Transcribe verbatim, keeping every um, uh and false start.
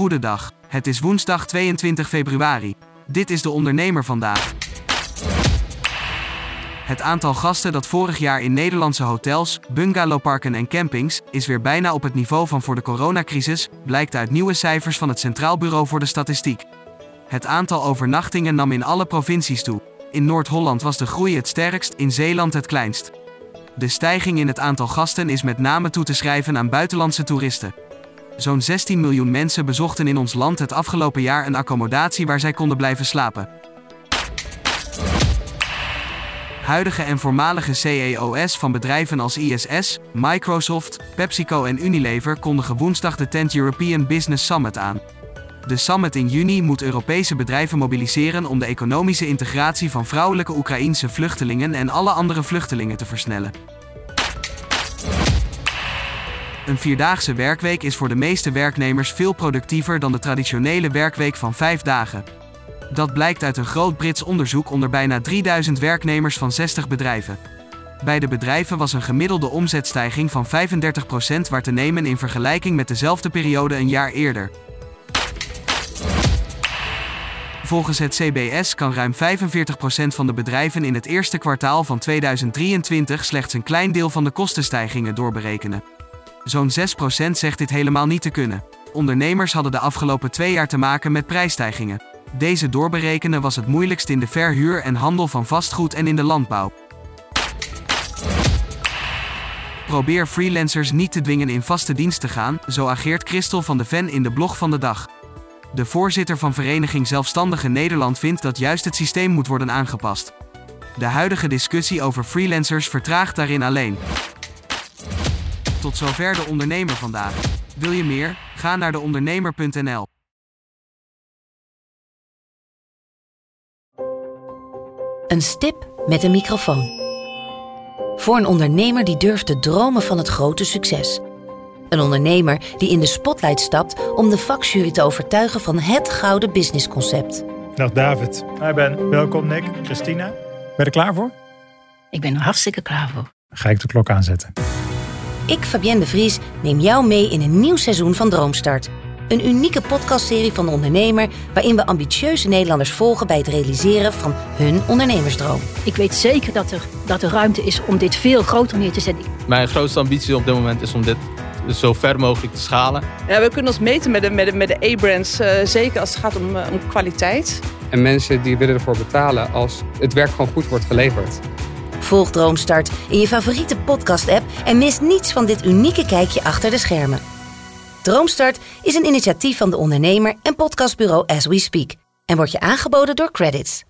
Goedendag. Het is woensdag tweeëntwintig februari. Dit is De Ondernemer vandaag. Het aantal gasten dat vorig jaar in Nederlandse hotels, bungalowparken en campings is weer bijna op het niveau van voor de coronacrisis, blijkt uit nieuwe cijfers van het Centraal Bureau voor de Statistiek. Het aantal overnachtingen nam in alle provincies toe. In Noord-Holland was de groei het sterkst, in Zeeland het kleinst. De stijging in het aantal gasten is met name toe te schrijven aan buitenlandse toeristen. Zo'n zestien miljoen mensen bezochten in ons land het afgelopen jaar een accommodatie waar zij konden blijven slapen. Huidige en voormalige C E O's van bedrijven als I S S, Microsoft, PepsiCo en Unilever kondigen woensdag de tiende European Business Summit aan. De summit in juni moet Europese bedrijven mobiliseren om de economische integratie van vrouwelijke Oekraïense vluchtelingen en alle andere vluchtelingen te versnellen. Een vierdaagse werkweek is voor de meeste werknemers veel productiever dan de traditionele werkweek van vijf dagen. Dat blijkt uit een groot Brits onderzoek onder bijna drieduizend werknemers van zestig bedrijven. Bij de bedrijven was een gemiddelde omzetstijging van vijfendertig procent waar te nemen in vergelijking met dezelfde periode een jaar eerder. Volgens het C B S kan ruim vijfenveertig procent van de bedrijven in het eerste kwartaal van tweeduizend drieëntwintig slechts een klein deel van de kostenstijgingen doorberekenen. Zo'n zes procent zegt dit helemaal niet te kunnen. Ondernemers hadden de afgelopen twee jaar te maken met prijsstijgingen. Deze doorberekenen was het moeilijkst in de verhuur en handel van vastgoed en in de landbouw. Probeer freelancers niet te dwingen in vaste dienst te gaan, zo ageert Christel van de Ven in de blog van de dag. De voorzitter van Vereniging Zelfstandigen Nederland vindt dat juist het systeem moet worden aangepast. De huidige discussie over freelancers vertraagt daarin alleen. Tot zover De Ondernemer vandaag. Wil je meer? Ga naar de ondernemer punt n l. Een stip met een microfoon. Voor een ondernemer die durft te dromen van het grote succes. Een ondernemer die in de spotlight stapt om de vakjury te overtuigen van het gouden businessconcept. Dag David. Hi Ben. Welkom Nick. Christina. Ben je er klaar voor? Ik ben er hartstikke klaar voor. Ga ik de klok aanzetten. Ik, Fabienne de Vries, neem jou mee in een nieuw seizoen van Droomstart. Een unieke podcastserie van De Ondernemer waarin we ambitieuze Nederlanders volgen bij het realiseren van hun ondernemersdroom. Ik weet zeker dat er, dat er ruimte is om dit veel groter neer te zetten. Mijn grootste ambitie op dit moment is om dit zo ver mogelijk te schalen. Ja, we kunnen ons meten met de, met de, met de A-brands, uh, zeker als het gaat om, uh, om kwaliteit. En mensen die willen ervoor betalen als het werk gewoon goed wordt geleverd. Volg Droomstart in je favoriete podcast-app en mis niets van dit unieke kijkje achter de schermen. Droomstart is een initiatief van De Ondernemer en podcastbureau As We Speak en wordt je aangeboden door Credits.